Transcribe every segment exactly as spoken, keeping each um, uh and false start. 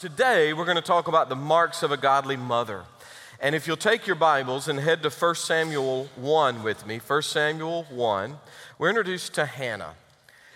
Today, we're going to talk about the marks of a godly mother. And if you'll take your Bibles and head to First Samuel one with me, First Samuel one, we're introduced to Hannah.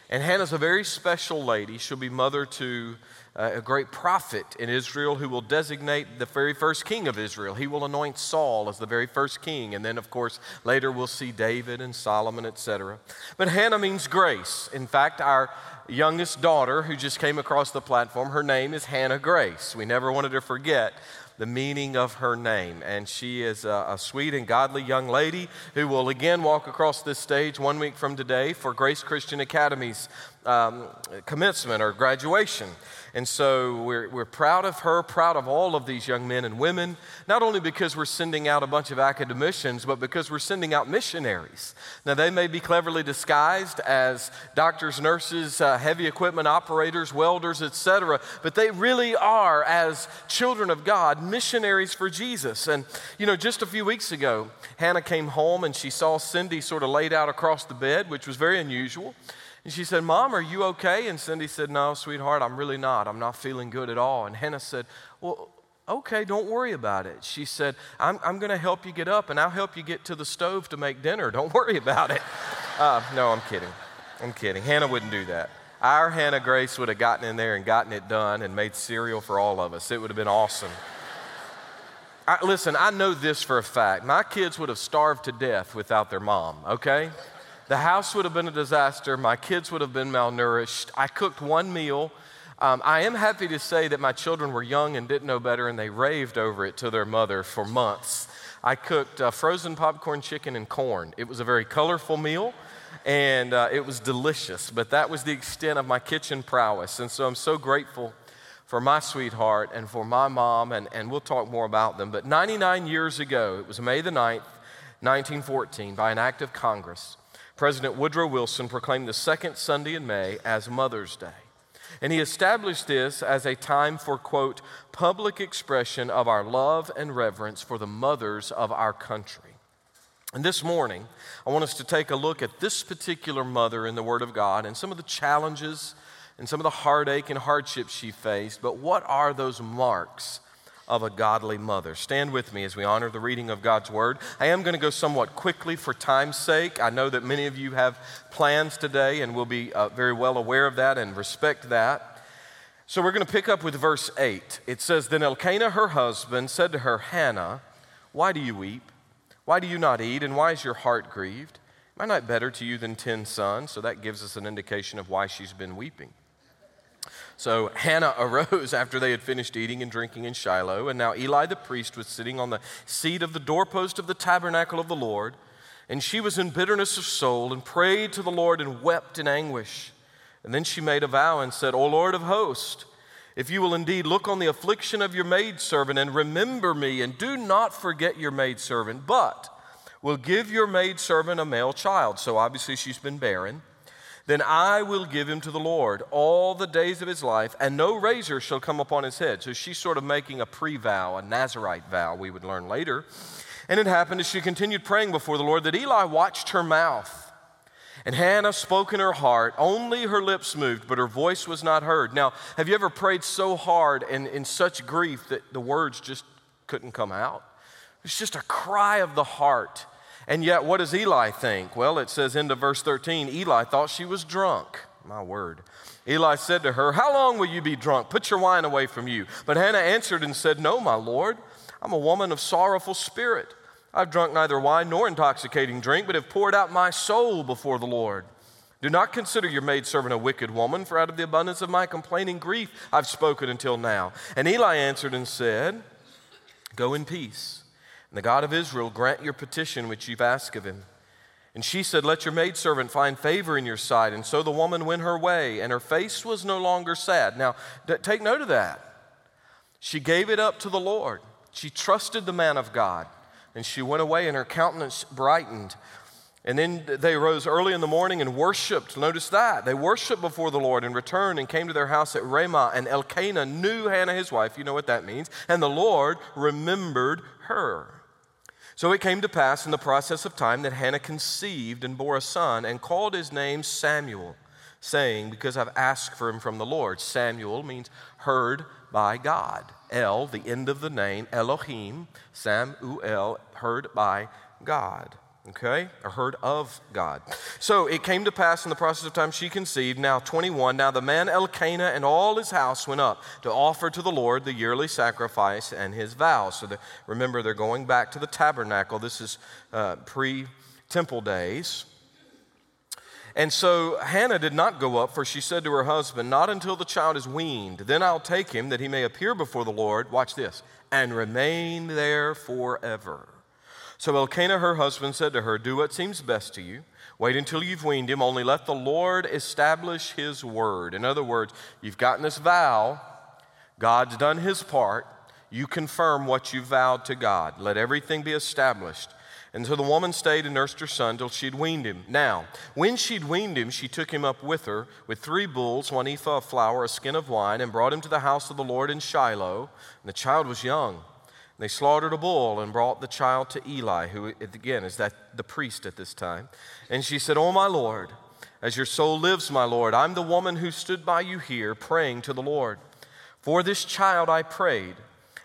And Hannah's a very special lady. She'll be mother to uh, a great prophet in Israel who will designate the very first king of Israel. He will anoint Saul as the very first king. And then, of course, later we'll see David and Solomon, et cetera. But Hannah means grace. In fact, our youngest daughter who just came across the platform, her name is Hannah Grace. We never wanted to forget the meaning of her name. And she is a, a sweet and godly young lady who will again walk across this stage one week from today for Grace Christian Academy's um, commencement or graduation. And so we're, we're proud of her, proud of all of these young men and women, not only because we're sending out a bunch of academicians, but because we're sending out missionaries. Now, they may be cleverly disguised as doctors, nurses, uh, heavy equipment operators, welders, et cetera, but they really are, as children of God, missionaries for Jesus. And, you know, just a few weeks ago, Hannah came home and she saw Cindy sort of laid out across the bed, which was very unusual. And she said, "Mom, are you okay?" And Cindy said, "No, sweetheart, I'm really not. I'm not feeling good at all." And Hannah said, "Well, okay, don't worry about it." She said, I'm, I'm going to help you get up, and I'll help you get to the stove to make dinner. Don't worry about it." Uh, no, I'm kidding. I'm kidding. Hannah wouldn't do that. Our Hannah Grace would have gotten in there and gotten it done and made cereal for all of us. It would have been awesome. I, listen, I know this for a fact. My kids would have starved to death without their mom, okay? The house would have been a disaster. My kids would have been malnourished. I cooked one meal. Um, I am happy to say that my children were young and didn't know better, and they raved over it to their mother for months. I cooked uh, frozen popcorn chicken and corn. It was a very colorful meal, and uh, it was delicious, but that was the extent of my kitchen prowess, and so I'm so grateful for my sweetheart and for my mom, and, and we'll talk more about them. But ninety-nine years ago, it was May the ninth, nineteen fourteen, by an act of Congress, President Woodrow Wilson proclaimed the second Sunday in May as Mother's Day. And he established this as a time for, quote, public expression of our love and reverence for the mothers of our country. And this morning, I want us to take a look at this particular mother in the Word of God and some of the challenges and some of the heartache and hardships she faced. But what are those marks of a godly mother? Stand with me as we honor the reading of God's Word. I am going to go somewhat quickly for time's sake. I know that many of you have plans today and will be uh, very well aware of that and respect that. So we're going to pick up with verse eight. It says, "Then Elkanah, her husband, said to her, 'Hannah, why do you weep? Why do you not eat? And why is your heart grieved? Am I not better to you than ten sons?'" So that gives us an indication of why she's been weeping. "So Hannah arose after they had finished eating and drinking in Shiloh, and now Eli the priest was sitting on the seat of the doorpost of the tabernacle of the Lord, and she was in bitterness of soul and prayed to the Lord and wept in anguish. And then she made a vow and said, 'O Lord of hosts, if you will indeed look on the affliction of your maidservant and remember me, and do not forget your maidservant, but will give your maidservant a male child.'" So obviously she's been barren. "Then I will give him to the Lord all the days of his life, and no razor shall come upon his head." So she's sort of making a pre-vow, a Nazirite vow, we would learn later. "And it happened as she continued praying before the Lord that Eli watched her mouth. And Hannah spoke in her heart, only her lips moved, but her voice was not heard." Now, have you ever prayed so hard and in such grief that the words just couldn't come out? It's just a cry of the heart. And yet, what does Eli think? Well, it says into verse thirteen, "Eli thought she was drunk." My word. "Eli said to her, 'How long will you be drunk? Put your wine away from you.' But Hannah answered and said, 'No, my Lord, I'm a woman of sorrowful spirit. I've drunk neither wine nor intoxicating drink, but have poured out my soul before the Lord. Do not consider your maidservant a wicked woman, for out of the abundance of my complaining grief I've spoken until now.' And Eli answered and said, 'Go in peace. The God of Israel grant your petition which you've asked of him.' And she said, 'Let your maidservant find favor in your sight.' And so the woman went her way, and her face was no longer sad." Now, d- take note of that. She gave it up to the Lord. She trusted the man of God, and she went away, and her countenance brightened. And then they rose early in the morning and worshiped. Notice that. They worshiped before the Lord and returned and came to their house at Ramah. And Elkanah knew Hannah, his wife. You know what that means. And the Lord remembered her. So it came to pass in the process of time that Hannah conceived and bore a son and called his name Samuel, saying, because I've asked for him from the Lord. Samuel means heard by God. El, the end of the name, Elohim, Samuel, heard by God. Okay? Or heard of God. So it came to pass in the process of time she conceived. Now twenty-one, now the man Elkanah and all his house went up to offer to the Lord the yearly sacrifice and his vows. So the, remember, they're going back to the tabernacle. This is uh, pre-temple days. And so Hannah did not go up, for she said to her husband, not until the child is weaned. Then I'll take him that he may appear before the Lord. Watch this. And remain there forever. So Elkanah, her husband, said to her, do what seems best to you. Wait until you've weaned him. Only let the Lord establish his word. In other words, you've gotten this vow. God's done his part. You confirm what you vowed to God. Let everything be established. And so the woman stayed and nursed her son till she'd weaned him. Now, when she'd weaned him, she took him up with her with three bulls, one ephah of flour, a skin of wine, and brought him to the house of the Lord in Shiloh. And the child was young. They slaughtered a bull and brought the child to Eli, who, again, is that the priest at this time. And she said, oh, my Lord, as your soul lives, my Lord, I'm the woman who stood by you here praying to the Lord. For this child I prayed,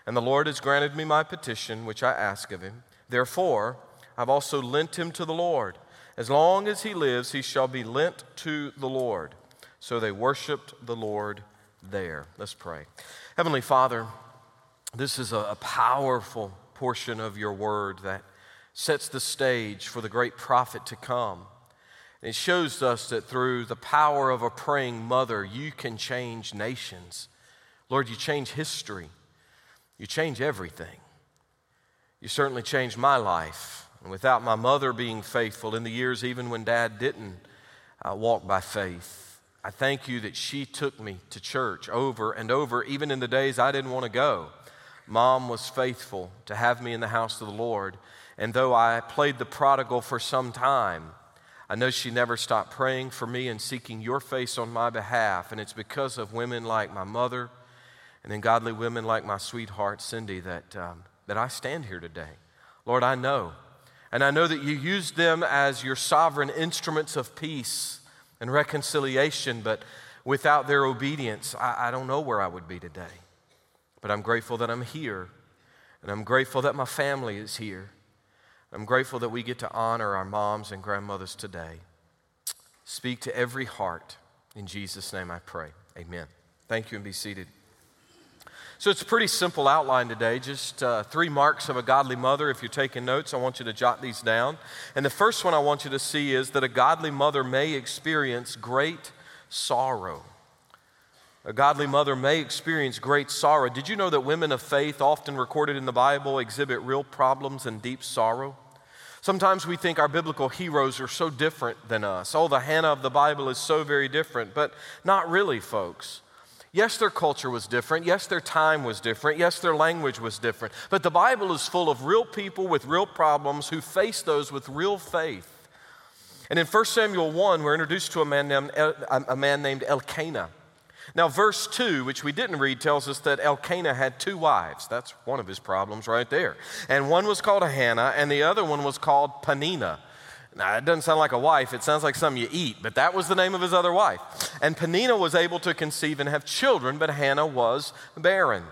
and the Lord has granted me my petition, which I ask of him. Therefore, I've also lent him to the Lord. As long as he lives, he shall be lent to the Lord. So they worshiped the Lord there. Let's pray. Heavenly Father, this is a powerful portion of your word that sets the stage for the great prophet to come. It shows us that through the power of a praying mother, you can change nations. Lord, you change history. You change everything. You certainly changed my life. And without my mother being faithful in the years even when Dad didn't uh, walk by faith, I thank you that she took me to church over and over, even in the days I didn't want to go. Mom was faithful to have me in the house of the Lord, and though I played the prodigal for some time, I know she never stopped praying for me and seeking your face on my behalf, and it's because of women like my mother and then godly women like my sweetheart, Cindy, that, um, that I stand here today. Lord, I know, and I know that you used them as your sovereign instruments of peace and reconciliation, but without their obedience, I, I don't know where I would be today. But I'm grateful that I'm here, and I'm grateful that my family is here. I'm grateful that we get to honor our moms and grandmothers today. Speak to every heart. In Jesus' name I pray, amen. Thank you, and be seated. So it's a pretty simple outline today, just uh, three marks of a godly mother. If you're taking notes, I want you to jot these down. And the first one I want you to see is that a godly mother may experience great sorrow. A godly mother may experience great sorrow. Did you know that women of faith, often recorded in the Bible, exhibit real problems and deep sorrow? Sometimes we think our biblical heroes are so different than us. Oh, the Hannah of the Bible is so very different, but not really, folks. Yes, their culture was different. Yes, their time was different. Yes, their language was different. But the Bible is full of real people with real problems who face those with real faith. And in First Samuel one, we're introduced to a man named, El- a man named Elkanah. Now, verse two, which we didn't read, tells us that Elkanah had two wives. That's one of his problems right there. And one was called Hannah, and the other one was called Peninnah. Now, it doesn't sound like a wife. It sounds like something you eat, but that was the name of his other wife. And Peninnah was able to conceive and have children, but Hannah was barren.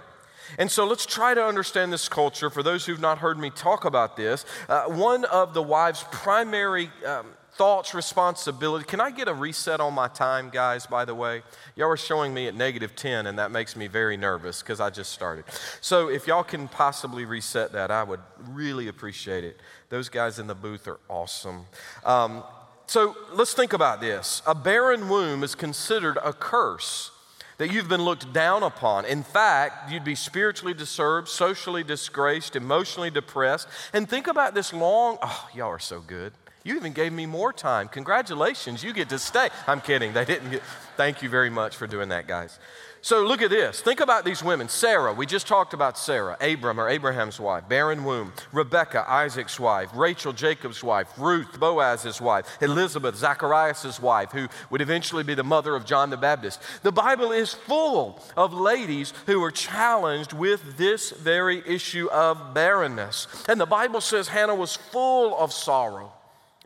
And so let's try to understand this culture. For those who've not heard me talk about this, uh, one of the wives' primary um, thoughts, responsibility. Can I get a reset on my time, guys, by the way? Y'all are showing me at negative ten, and that makes me very nervous because I just started. So if y'all can possibly reset that, I would really appreciate it. Those guys in the booth are awesome. Um, so let's think about this. A barren womb is considered a curse, that you've been looked down upon. In fact, you'd be spiritually disturbed, socially disgraced, emotionally depressed. And think about this long, oh, y'all are so good. You even gave me more time. Congratulations, you get to stay. I'm kidding, they didn't get, thank you very much for doing that, guys. So look at this, think about these women. Sarah, we just talked about Sarah, Abram or Abraham's wife, barren womb. Rebecca, Isaac's wife. Rachel, Jacob's wife. Ruth, Boaz's wife. Elizabeth, Zacharias' wife, who would eventually be the mother of John the Baptist. The Bible is full of ladies who are challenged with this very issue of barrenness. And the Bible says Hannah was full of sorrow.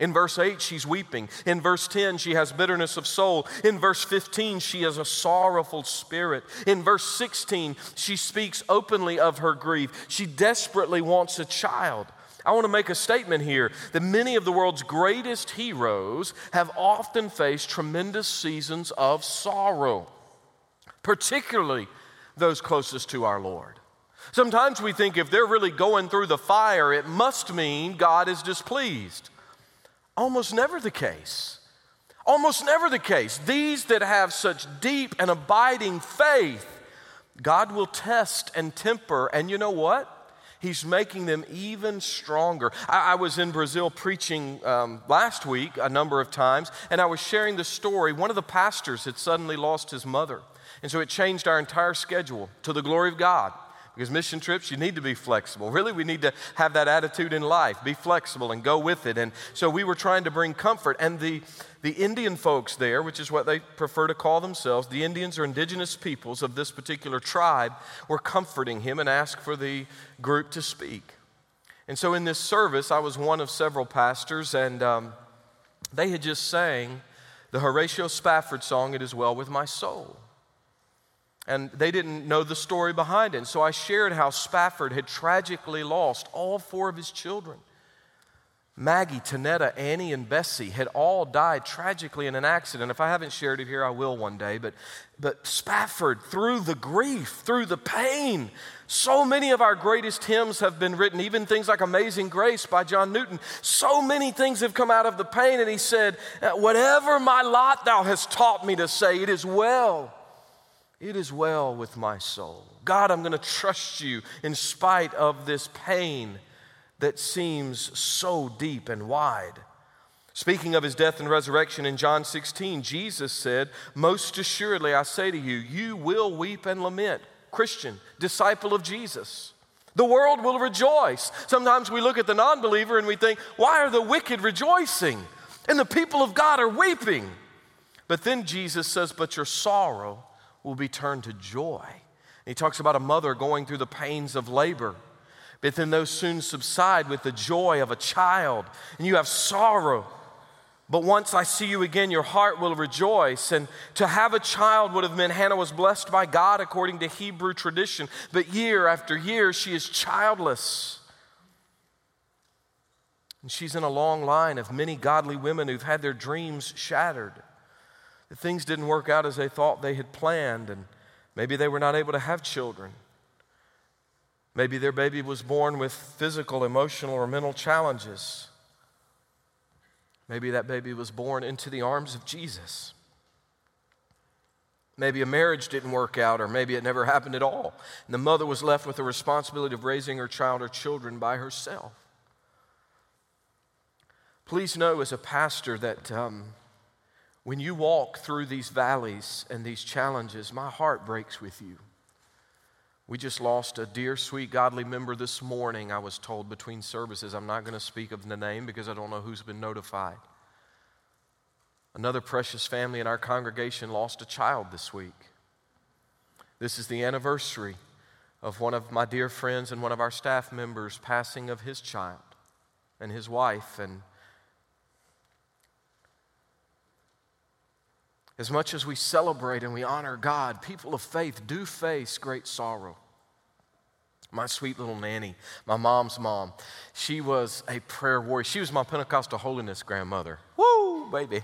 In verse eight, she's weeping. In verse ten, she has bitterness of soul. In verse fifteen, she has a sorrowful spirit. In verse sixteen, she speaks openly of her grief. She desperately wants a child. I want to make a statement here that many of the world's greatest heroes have often faced tremendous seasons of sorrow, particularly those closest to our Lord. Sometimes we think if they're really going through the fire, it must mean God is displeased. Almost never the case. Almost never the case. These that have such deep and abiding faith, God will test and temper, and you know what? He's making them even stronger. I, I was in Brazil preaching um, last week a number of times, and I was sharing the story. One of the pastors had suddenly lost his mother, and so it changed our entire schedule to the glory of God. Because mission trips, you need to be flexible. Really, we need to have that attitude in life. Be flexible and go with it. And so we were trying to bring comfort. And the, the Indian folks there, which is what they prefer to call themselves, the Indians or indigenous peoples of this particular tribe, were comforting him and asked for the group to speak. And so in this service, I was one of several pastors, and um, they had just sang the Horatio Spafford song, "It Is Well With My Soul." And they didn't know the story behind it. And so I shared how Spafford had tragically lost all four of his children. Maggie, Tanetta, Annie, and Bessie had all died tragically in an accident. If I haven't shared it here, I will one day. But, but Spafford, through the grief, through the pain, so many of our greatest hymns have been written, even things like Amazing Grace by John Newton. So many things have come out of the pain. And he said, "Whatever my lot thou hast taught me to say, it is well. It is well with my soul." God, I'm going to trust you in spite of this pain that seems so deep and wide. Speaking of his death and resurrection in John sixteen, Jesus said, "Most assuredly I say to you, you will weep and lament." Christian, disciple of Jesus. The world will rejoice. Sometimes we look at the non-believer and we think, why are the wicked rejoicing? And the people of God are weeping. But then Jesus says, "But your sorrow will be turned to joy." And he talks about a mother going through the pains of labor, but then those soon subside with the joy of a child, and you have sorrow. "But once I see you again, your heart will rejoice." And to have a child would have meant Hannah was blessed by God according to Hebrew tradition, but year after year she is childless. And she's in a long line of many godly women who've had their dreams shattered. Things didn't work out as they thought they had planned, and maybe they were not able to have children. Maybe their baby was born with physical, emotional, or mental challenges. Maybe that baby was born into the arms of Jesus. Maybe a marriage didn't work out, or maybe it never happened at all. And the mother was left with the responsibility of raising her child or children by herself. Please know as a pastor that um, when you walk through these valleys and these challenges, my heart breaks with you. We just lost a dear, sweet, godly member this morning, I was told, between services. I'm not going to speak of the name because I don't know who's been notified. Another precious family in our congregation lost a child this week. This is the anniversary of one of my dear friends and one of our staff members passing of his child and his wife. And as much as we celebrate and we honor God, people of faith do face great sorrow. My sweet little nanny, my mom's mom, she was a prayer warrior. She was my Pentecostal holiness grandmother. Woo, baby.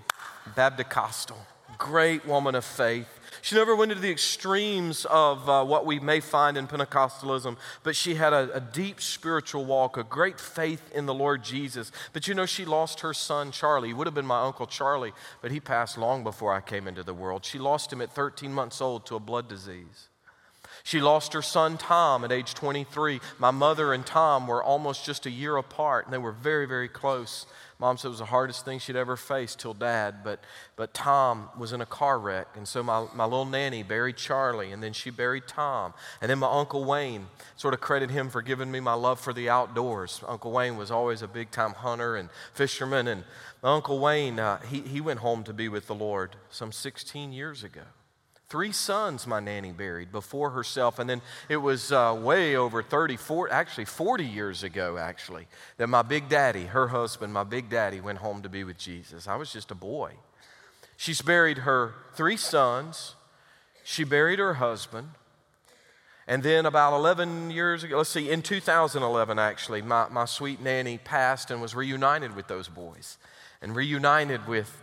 Babdacostal. Great woman of faith. She never went into the extremes of uh, what we may find in Pentecostalism, but she had a, a deep spiritual walk, a great faith in the Lord Jesus. But you know, she lost her son, Charlie. He would have been my Uncle Charlie, but he passed long before I came into the world. She lost him at thirteen months old to a blood disease. She lost her son, Tom, at age twenty-three. My mother and Tom were almost just a year apart, and they were very, very close. Mom said it was the hardest thing she'd ever faced till Dad, but but Tom was in a car wreck, and so my, my little nanny buried Charlie, and then she buried Tom. And then my Uncle Wayne, sort of credit him for giving me my love for the outdoors. Uncle Wayne was always a big-time hunter and fisherman, and my Uncle Wayne, uh, he, he went home to be with the Lord some sixteen years ago. Three sons my nanny buried before herself. And then it was uh, way over thirty, forty, actually forty years ago, actually, that my big daddy, her husband, my big daddy went home to be with Jesus. I was just a boy. She's buried her three sons. She buried her husband. And then about eleven years ago, let's see, in two thousand eleven, actually, my, my sweet nanny passed and was reunited with those boys and reunited with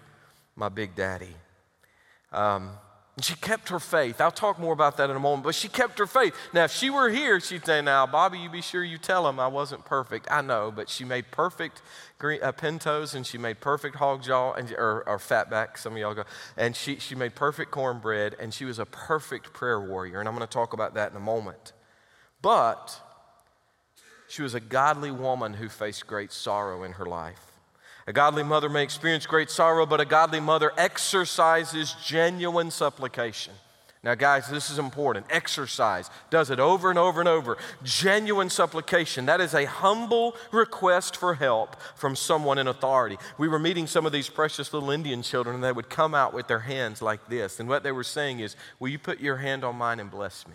my big daddy. Um... She kept her faith. I'll talk more about that in a moment, but she kept her faith. Now, if she were here, she'd say, now, Bobby, you be sure you tell him I wasn't perfect. I know, but she made perfect green, uh, pintos, and she made perfect hog jaw, and, or, or fatback, some of y'all go, and she, she made perfect cornbread, and she was a perfect prayer warrior, and I'm going to talk about that in a moment. But she was a godly woman who faced great sorrow in her life. A godly mother may experience great sorrow, but a godly mother exercises genuine supplication. Now, guys, this is important. Exercise does it over and over and over. Genuine supplication. That is a humble request for help from someone in authority. We were meeting some of these precious little Indian children, and they would come out with their hands like this. And what they were saying is, will you put your hand on mine and bless me?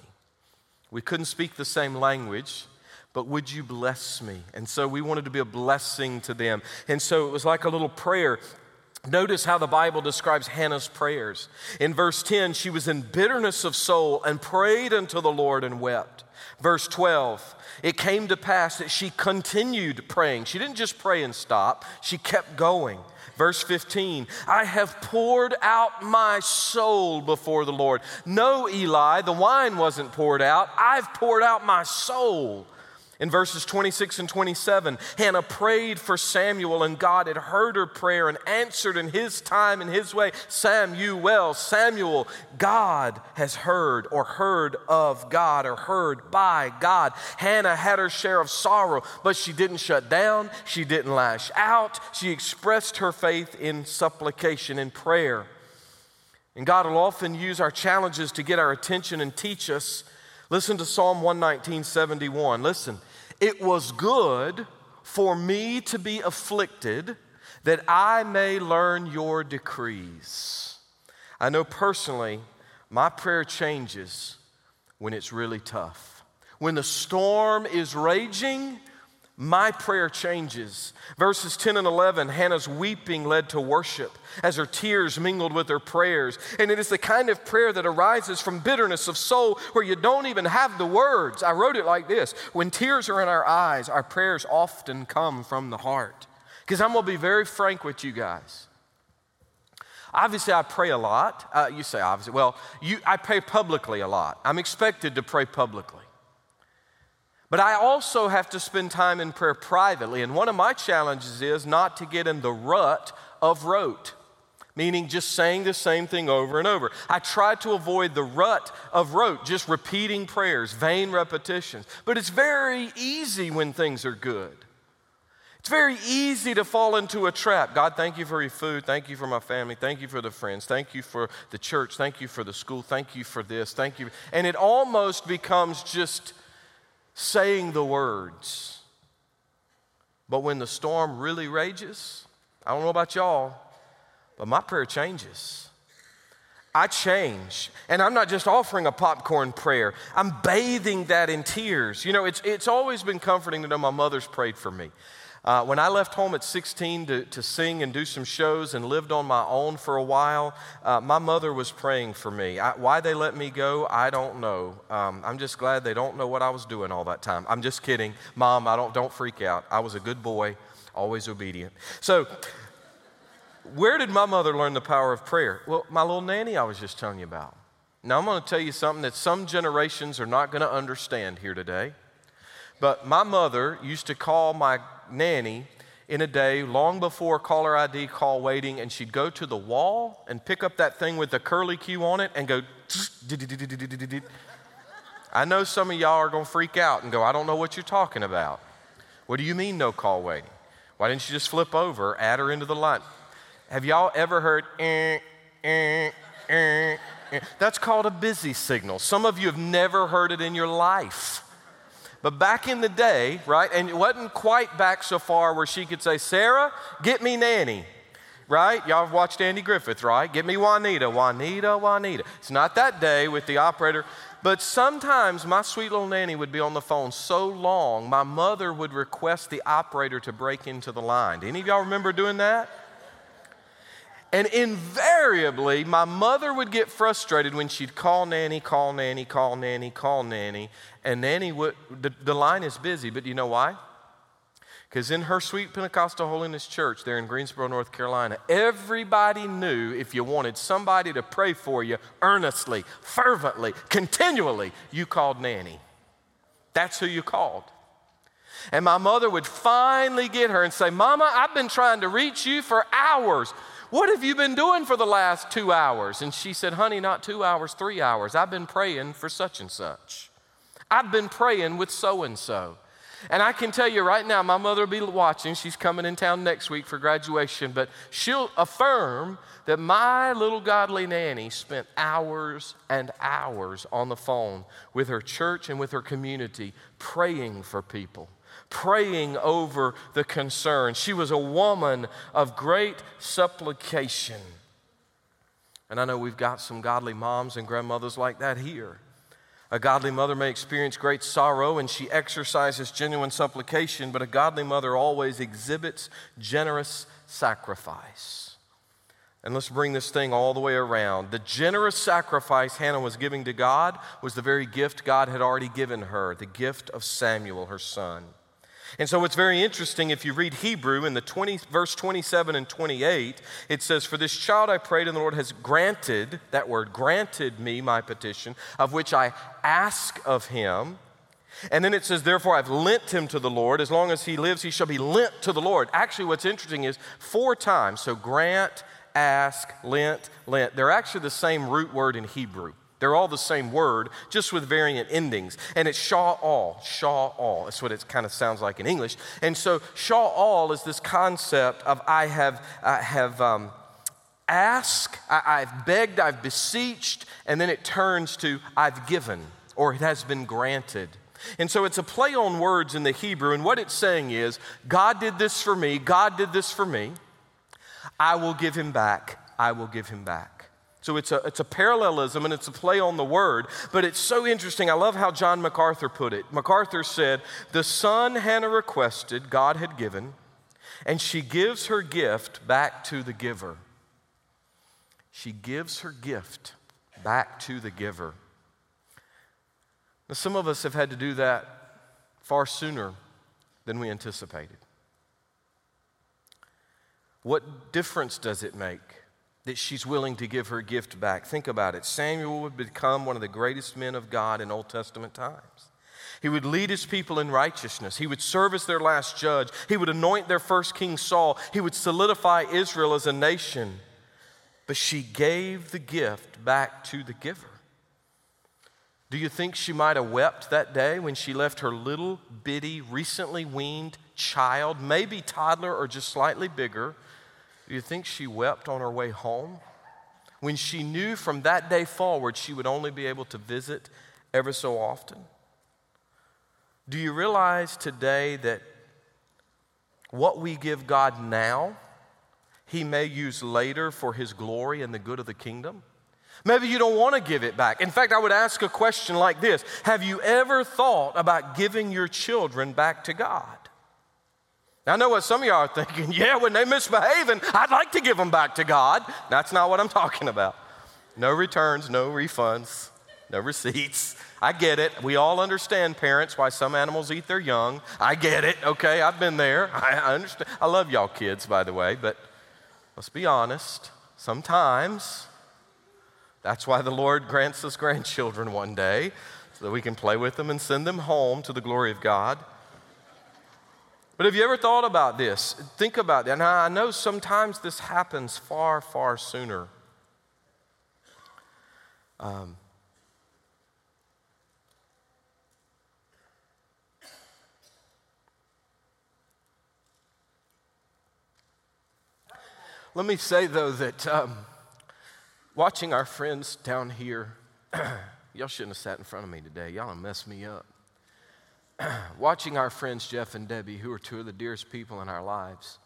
We couldn't speak the same language, but would you bless me? And so we wanted to be a blessing to them. And so it was like a little prayer. Notice how the Bible describes Hannah's prayers. In verse ten, she was in bitterness of soul and prayed unto the Lord and wept. Verse twelve, it came to pass that she continued praying. She didn't just pray and stop. She kept going. Verse fifteen, I have poured out my soul before the Lord. No, Eli, the wine wasn't poured out. I've poured out my soul. In verses twenty-six and twenty-seven, Hannah prayed for Samuel, and God had heard her prayer and answered in his time, in his way. Samuel, Samuel, God has heard, or heard of God, or heard by God. Hannah had her share of sorrow, but she didn't shut down. She didn't lash out. She expressed her faith in supplication, in prayer. And God will often use our challenges to get our attention and teach us. Listen to Psalm one nineteen, seventy-one. Listen. It was good for me to be afflicted, that I may learn your decrees. I know personally my prayer changes when it's really tough. When the storm is raging, my prayer changes. Verses ten and eleven, Hannah's weeping led to worship as her tears mingled with her prayers. And it is the kind of prayer that arises from bitterness of soul where you don't even have the words. I wrote it like this. When tears are in our eyes, our prayers often come from the heart. Because I'm going to be very frank with you guys. Obviously, I pray a lot. Uh, you say obviously. Well, you, I pray publicly a lot. I'm expected to pray publicly. But I also have to spend time in prayer privately. And one of my challenges is not to get in the rut of rote, meaning just saying the same thing over and over. I try to avoid the rut of rote, just repeating prayers, vain repetitions. But it's very easy when things are good. It's very easy to fall into a trap. God, thank you for your food. Thank you for my family. Thank you for the friends. Thank you for the church. Thank you for the school. Thank you for this. Thank you. And it almost becomes just saying the words. But when the storm really rages, I don't know about y'all, but my prayer changes. I change. And I'm not just offering a popcorn prayer. I'm bathing that in tears. You know, it's it's always been comforting to know my mother's prayed for me. Uh, when I left home at sixteen to, to sing and do some shows and lived on my own for a while, uh, my mother was praying for me. I, why they let me go, I don't know. Um, I'm just glad they don't know what I was doing all that time. I'm just kidding. Mom, I don't, don't freak out. I was a good boy, always obedient. So where did my mother learn the power of prayer? Well, my little nanny I was just telling you about. Now, I'm going to tell you something that some generations are not going to understand here today. But my mother used to call my nanny in a day long before caller I D, call waiting, and she'd go to the wall and pick up that thing with the curly Q on it and go. I know some of y'all are going to freak out and go, I don't know what you're talking about. What do you mean no call waiting? Why didn't you just flip over, add her into the line? Have y'all ever heard, eh, eh, eh, eh? That's called a busy signal. Some of you have never heard it in your life. But back in the day, right, and it wasn't quite back so far where she could say, Sarah, get me nanny. right? Y'all have watched Andy Griffith, right? Give me Juanita, Juanita, Juanita. It's not that day with the operator. But sometimes my sweet little nanny would be on the phone so long, my mother would request the operator to break into the line. Do any of y'all remember doing that? And invariably, my mother would get frustrated when she'd call Nanny, call Nanny, call Nanny, call Nanny, and Nanny would, the, the line is busy, but you know why? Because in her sweet Pentecostal Holiness Church there in Greensboro, North Carolina, everybody knew if you wanted somebody to pray for you earnestly, fervently, continually, you called Nanny. That's who you called. And my mother would finally get her and say, "Mama, I've been trying to reach you for hours. What have you been doing for the last two hours? And she said, "Honey, not two hours, three hours. I've been praying for such and such. I've been praying with so-and-so." And I can tell you right now, my mother will be watching. She's coming in town next week for graduation, but she'll affirm that my little godly nanny spent hours and hours on the phone with her church and with her community praying for people, praying over the concern. She was a woman of great supplication. And I know we've got some godly moms and grandmothers like that here. A godly mother may experience great sorrow and she exercises genuine supplication, but a godly mother always exhibits generous sacrifice. And let's bring this thing all the way around. The generous sacrifice Hannah was giving to God was the very gift God had already given her, the gift of Samuel, her son. And so it's very interesting, if you read Hebrew in the twenty, verse twenty-seven and twenty-eight, it says, "For this child I prayed, and the Lord has granted," that word, "granted me my petition, of which I ask of him." And then it says, "Therefore I've lent him to the Lord. As long as he lives, he shall be lent to the Lord." Actually, what's interesting is four times, so grant, ask, lent, lent. They're actually the same root word in Hebrew. They're all the same word, just with variant endings. And it's sha'al, sha'al. That's what it kind of sounds like in English. And so sha'al is this concept of I have, I have um, asked, I, I've begged, I've beseeched, and then it turns to I've given, or it has been granted. And so it's a play on words in the Hebrew. And what it's saying is, God did this for me, God did this for me. I will give him back, I will give him back. So it's a, it's a parallelism and it's a play on the word, but it's so interesting. I love how John MacArthur put it. MacArthur said, "The son Hannah requested, God had given, and she gives her gift back to the giver." She gives her gift back to the giver. Now, some of us have had to do that far sooner than we anticipated. What difference does it make that she's willing to give her gift back? Think about it. Samuel would become one of the greatest men of God in Old Testament times. He would lead his people in righteousness. He would serve as their last judge. He would anoint their first king, Saul. He would solidify Israel as a nation. But she gave the gift back to the giver. Do you think she might have wept that day when she left her little bitty, recently weaned child, maybe toddler or just slightly bigger? Do you think she wept on her way home when she knew from that day forward she would only be able to visit ever so often? Do you realize today that what we give God now, he may use later for his glory and the good of the kingdom? Maybe you don't want to give it back. In fact, I would ask a question like this. Have you ever thought about giving your children back to God? Now, I know what some of y'all are thinking. Yeah, when they misbehaving, I'd like to give them back to God. That's not what I'm talking about. No returns, no refunds, no receipts. I get it. We all understand, parents, why some animals eat their young. I get it, okay? I've been there. I understand. I love y'all kids, by the way, but let's be honest. Sometimes that's why the Lord grants us grandchildren one day, so that we can play with them and send them home to the glory of God. But have you ever thought about this? Think about that. And I know sometimes this happens far, far sooner. Um, let me say, though, that um, watching our friends down here, y'all shouldn't have sat in front of me today. Y'all messed me up. Watching our friends Jeff and Debbie, who are two of the dearest people in our lives,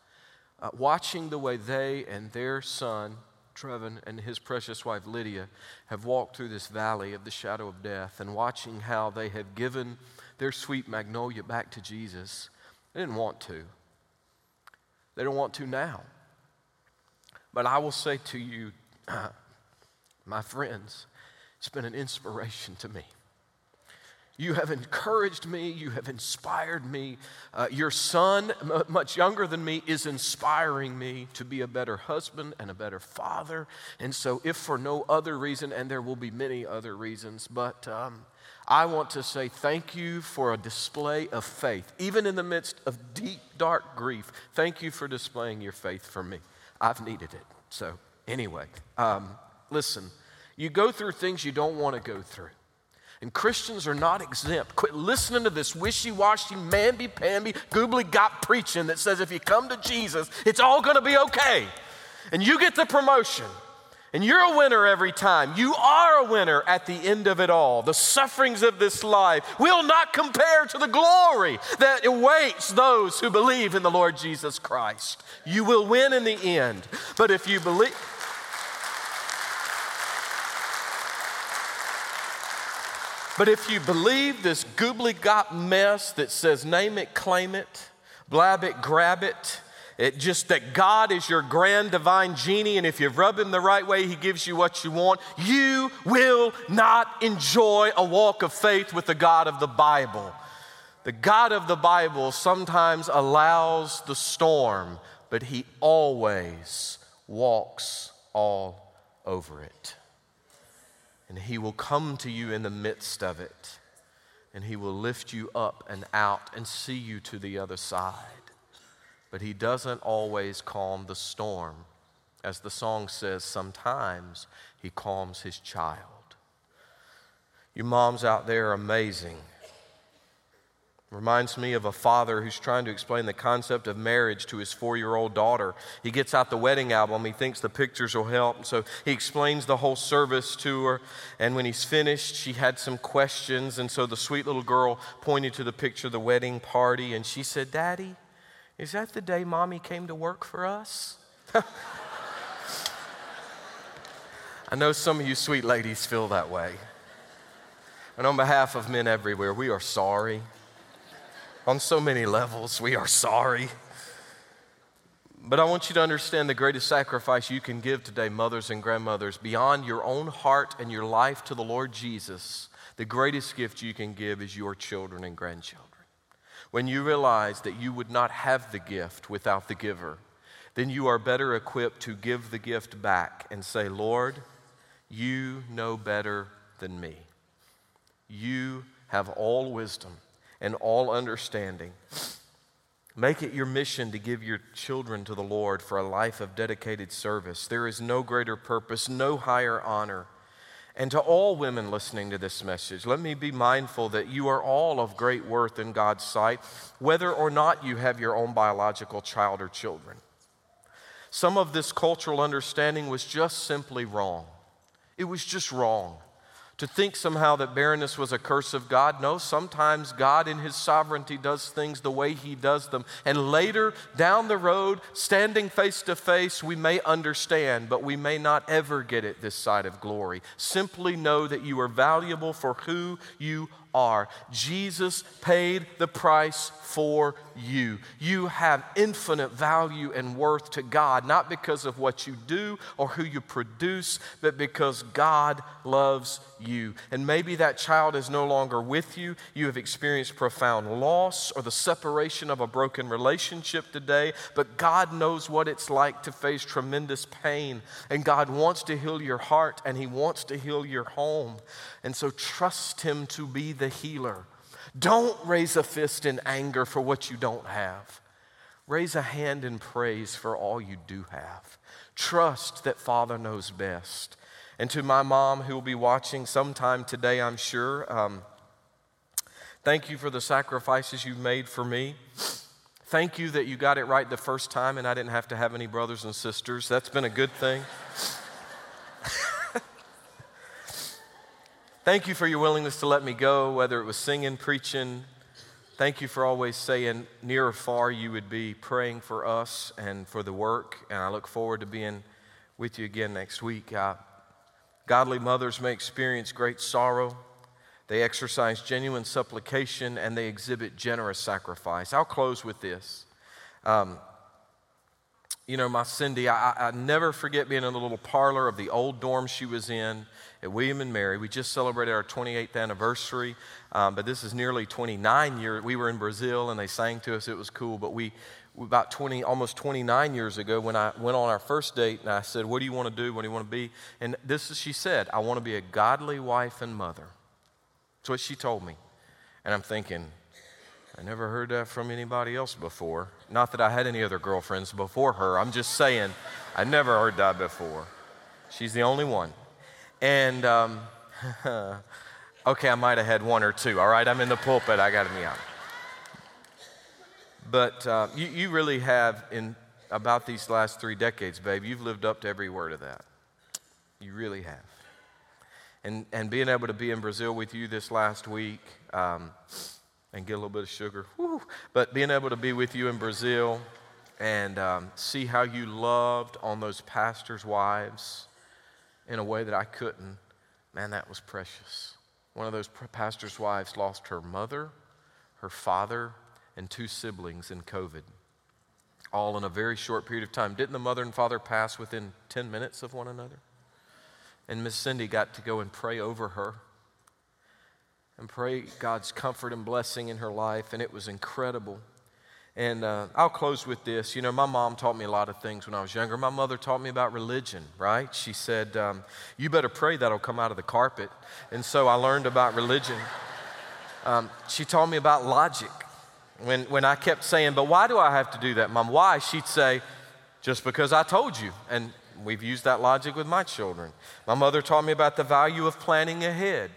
uh, watching the way they and their son, Trevin, and his precious wife, Lydia, have walked through this valley of the shadow of death, and watching how they have given their sweet magnolia back to Jesus. They didn't want to. They don't want to now. But I will say to you, uh, my friends, it's been an inspiration to me. You have encouraged me. You have inspired me. Uh, your son, m- much younger than me, is inspiring me to be a better husband and a better father. And so if for no other reason, and there will be many other reasons, but um, I want to say thank you for a display of faith. Even in the midst of deep, dark grief, thank you for displaying your faith for me. I've needed it. So anyway, um, listen, you go through things you don't want to go through. And Christians are not exempt. Quit listening to this wishy-washy, mamby-pamby, goobly-gop preaching that says if you come to Jesus, it's all going to be okay. And you get the promotion. And you're a winner every time. You are a winner at the end of it all. The sufferings of this life will not compare to the glory that awaits those who believe in the Lord Jesus Christ. You will win in the end. But if you believe... But if you believe this goobly-gop mess that says name it, claim it, blab it, grab it, it just that God is your grand divine genie, and if you rub him the right way, he gives you what you want, you will not enjoy a walk of faith with the God of the Bible. The God of the Bible sometimes allows the storm, but he always walks all over it. And he will come to you in the midst of it. And he will lift you up and out and see you to the other side. But he doesn't always calm the storm. As the song says, sometimes he calms his child. You moms out there are amazing. Reminds me of a father who's trying to explain the concept of marriage to his four-year-old daughter. He gets out the wedding album. He thinks the pictures will help. So he explains the whole service to her. And when he's finished, she had some questions. And so the sweet little girl pointed to the picture of the wedding party. And she said, "Daddy, is that the day Mommy came to work for us?" I know some of you sweet ladies feel that way. And on behalf of men everywhere, we are sorry. On so many levels, we are sorry. But I want you to understand the greatest sacrifice you can give today, mothers and grandmothers, beyond your own heart and your life to the Lord Jesus, the greatest gift you can give is your children and grandchildren. When you realize that you would not have the gift without the giver, then you are better equipped to give the gift back and say, "Lord, you know better than me. You have all wisdom and all understanding." Make it your mission to give your children to the Lord for a life of dedicated service. There is no greater purpose, no higher honor. And to all women listening to this message, let me be mindful that you are all of great worth in God's sight, whether or not you have your own biological child or children. Some of this cultural understanding was just simply wrong. It was just wrong. To think somehow that barrenness was a curse of God. No, sometimes God in his sovereignty does things the way he does them. And later down the road, standing face to face, we may understand, but we may not ever get it this side of glory. Simply know that you are valuable for who you are. Jesus paid the price for you. You have infinite value and worth to God, not because of what you do or who you produce, but because God loves you. You. And maybe that child is no longer with you. You have experienced profound loss or the separation of a broken relationship today, but God knows what it's like to face tremendous pain, and God wants to heal your heart, and he wants to heal your home. And so trust him to be the healer. Don't raise a fist in anger for what you don't have. Raise a hand in praise for all you do have. Trust that Father knows best. And to my mom, who will be watching sometime today, I'm sure, um, thank you for the sacrifices you've made for me. Thank you that you got it right the first time and I didn't have to have any brothers and sisters. That's been a good thing. Thank you for your willingness to let me go, whether it was singing, preaching, Thank you for always saying, near or far, you would be praying for us and for the work, and I look forward to being with you again next week. Uh, godly mothers may experience great sorrow. They exercise genuine supplication, and they exhibit generous sacrifice. I'll close with this. Um, you know, my Cindy, I, I never forget being in the little parlor of the old dorm she was in at William and Mary. We just celebrated our twenty-eighth anniversary, um, but this is nearly twenty-nine years. We were in Brazil, and they sang to us. It was cool, but we, about twenty, almost twenty-nine years ago, when I went on our first date, and I said, what do you want to do? What do you want to be? And this is, she said, I want to be a godly wife and mother. That's what she told me. And I'm thinking, I never heard that from anybody else before. Not that I had any other girlfriends before her. I'm just saying, I never heard that before. She's the only one. And, um, okay, I might have had one or two, all right? I'm in the pulpit. I got to be honest. But uh, you, you really have, in about these last three decades, babe, you've lived up to every word of that. You really have. And, and being able to be in Brazil with you this last week, um, and get a little bit of sugar, woo, but being able to be with you in Brazil and um, see how you loved on those pastors' wives in a way that I couldn't, man, that was precious. One of those pastors' wives lost her mother, her father, and two siblings in COVID, all in a very short period of time. Didn't the mother and father pass within ten minutes of one another? And Miss Cindy got to go and pray over her and pray God's comfort and blessing in her life, and it was incredible. And uh, I'll close with this. You know, my mom taught me a lot of things when I was younger. My mother taught me about religion, right? She said, um, you better pray that'll come out of the carpet. And so I learned about religion. Um, she taught me about logic. When, when I kept saying, but why do I have to do that, Mom? Why? She'd say, just because I told you. And we've used that logic with my children. My mother taught me about the value of planning ahead.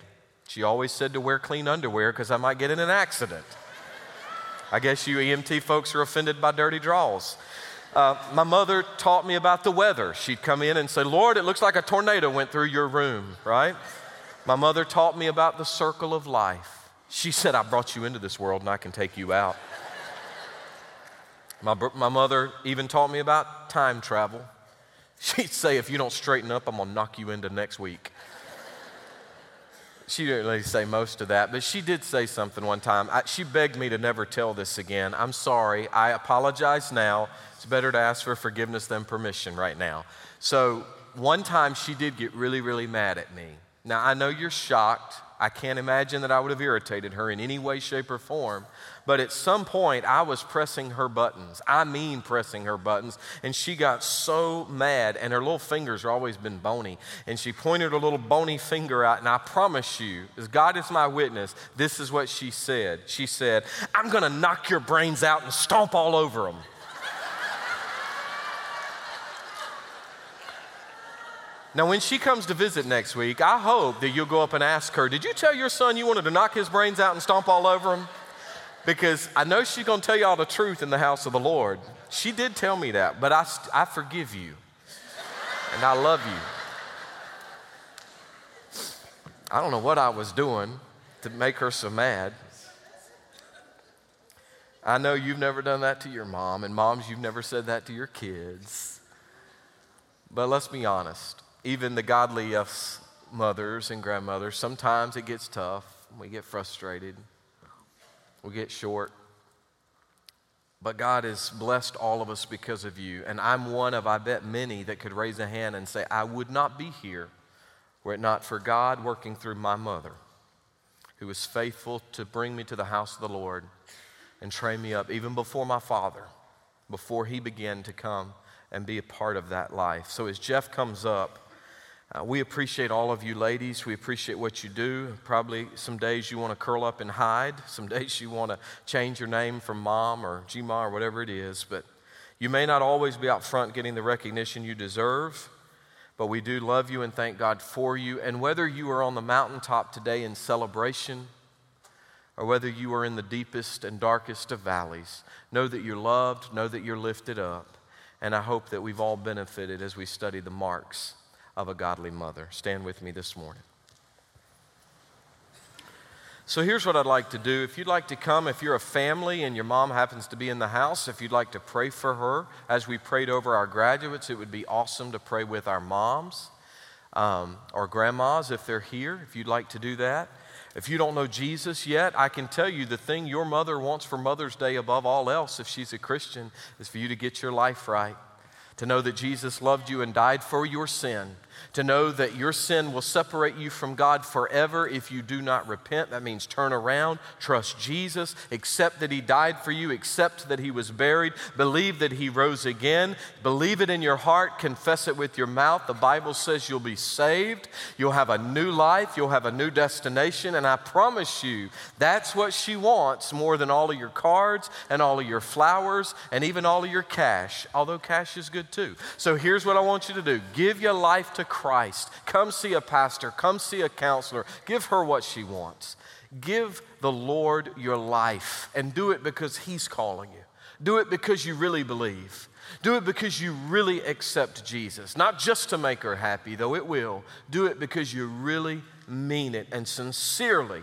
She always said to wear clean underwear because I might get in an accident. I guess you E M T folks are offended by dirty draws. Uh, my mother taught me about the weather. She'd come in and say, Lord, it looks like a tornado went through your room, right? My mother taught me about the circle of life. She said, I brought you into this world and I can take you out. my, my mother even taught me about time travel. She'd say, if you don't straighten up, I'm going to knock you into next week. She didn't really say most of that, but she did say something one time. I, she begged me to never tell this again. I'm sorry. I apologize now. It's better to ask for forgiveness than permission right now. So one time she did get really, really mad at me. Now, I know you're shocked. I can't imagine that I would have irritated her in any way, shape, or form. But at some point, I was pressing her buttons. I mean pressing her buttons. And she got so mad, and her little fingers have always been bony. And she pointed her little bony finger out, and I promise you, as God is my witness, this is what she said. She said, I'm going to knock your brains out and stomp all over them. Now, when she comes to visit next week, I hope that you'll go up and ask her, did you tell your son you wanted to knock his brains out and stomp all over him? Because I know she's going to tell you all the truth in the house of the Lord. She did tell me that, but I, st- I forgive you, and I love you. I don't know what I was doing to make her so mad. I know you've never done that to your mom, and moms, you've never said that to your kids. But let's be honest. Even the godliest mothers and grandmothers, sometimes it gets tough. We get frustrated. We get short. But God has blessed all of us because of you. And I'm one of, I bet, many that could raise a hand and say, I would not be here were it not for God working through my mother, who was faithful to bring me to the house of the Lord and train me up, even before my father, before he began to come and be a part of that life. So as Jeff comes up, uh, we appreciate all of you ladies. We appreciate what you do. Probably some days you want to curl up and hide. Some days you want to change your name from Mom or G-Ma or whatever it is. But you may not always be out front getting the recognition you deserve, but we do love you and thank God for you. And whether you are on the mountaintop today in celebration or whether you are in the deepest and darkest of valleys, know that you're loved, know that you're lifted up. And I hope that we've all benefited as we study the marks of a godly mother. Stand with me this morning. So here's what I'd like to do. If you'd like to come, if you're a family and your mom happens to be in the house, if you'd like to pray for her, as we prayed over our graduates, it would be awesome to pray with our moms um, or grandmas if they're here, if you'd like to do that. If you don't know Jesus yet, I can tell you the thing your mother wants for Mother's Day above all else, if she's a Christian, is for you to get your life right. To know that Jesus loved you and died for your sin. To know that your sin will separate you from God forever if you do not repent. That means turn around, trust Jesus, accept that he died for you, accept that he was buried, believe that he rose again, believe it in your heart, confess it with your mouth. The Bible says you'll be saved, you'll have a new life, you'll have a new destination, and I promise you, that's what she wants more than all of your cards and all of your flowers and even all of your cash, although cash is good too. So here's what I want you to do. Give your life to Christ. Come see a pastor. Come see a counselor. Give her what she wants. Give the Lord your life, and do it because he's calling you. Do it because you really believe. Do it because you really accept Jesus. Not just to make her happy, though it will. Do it because you really mean it, and sincerely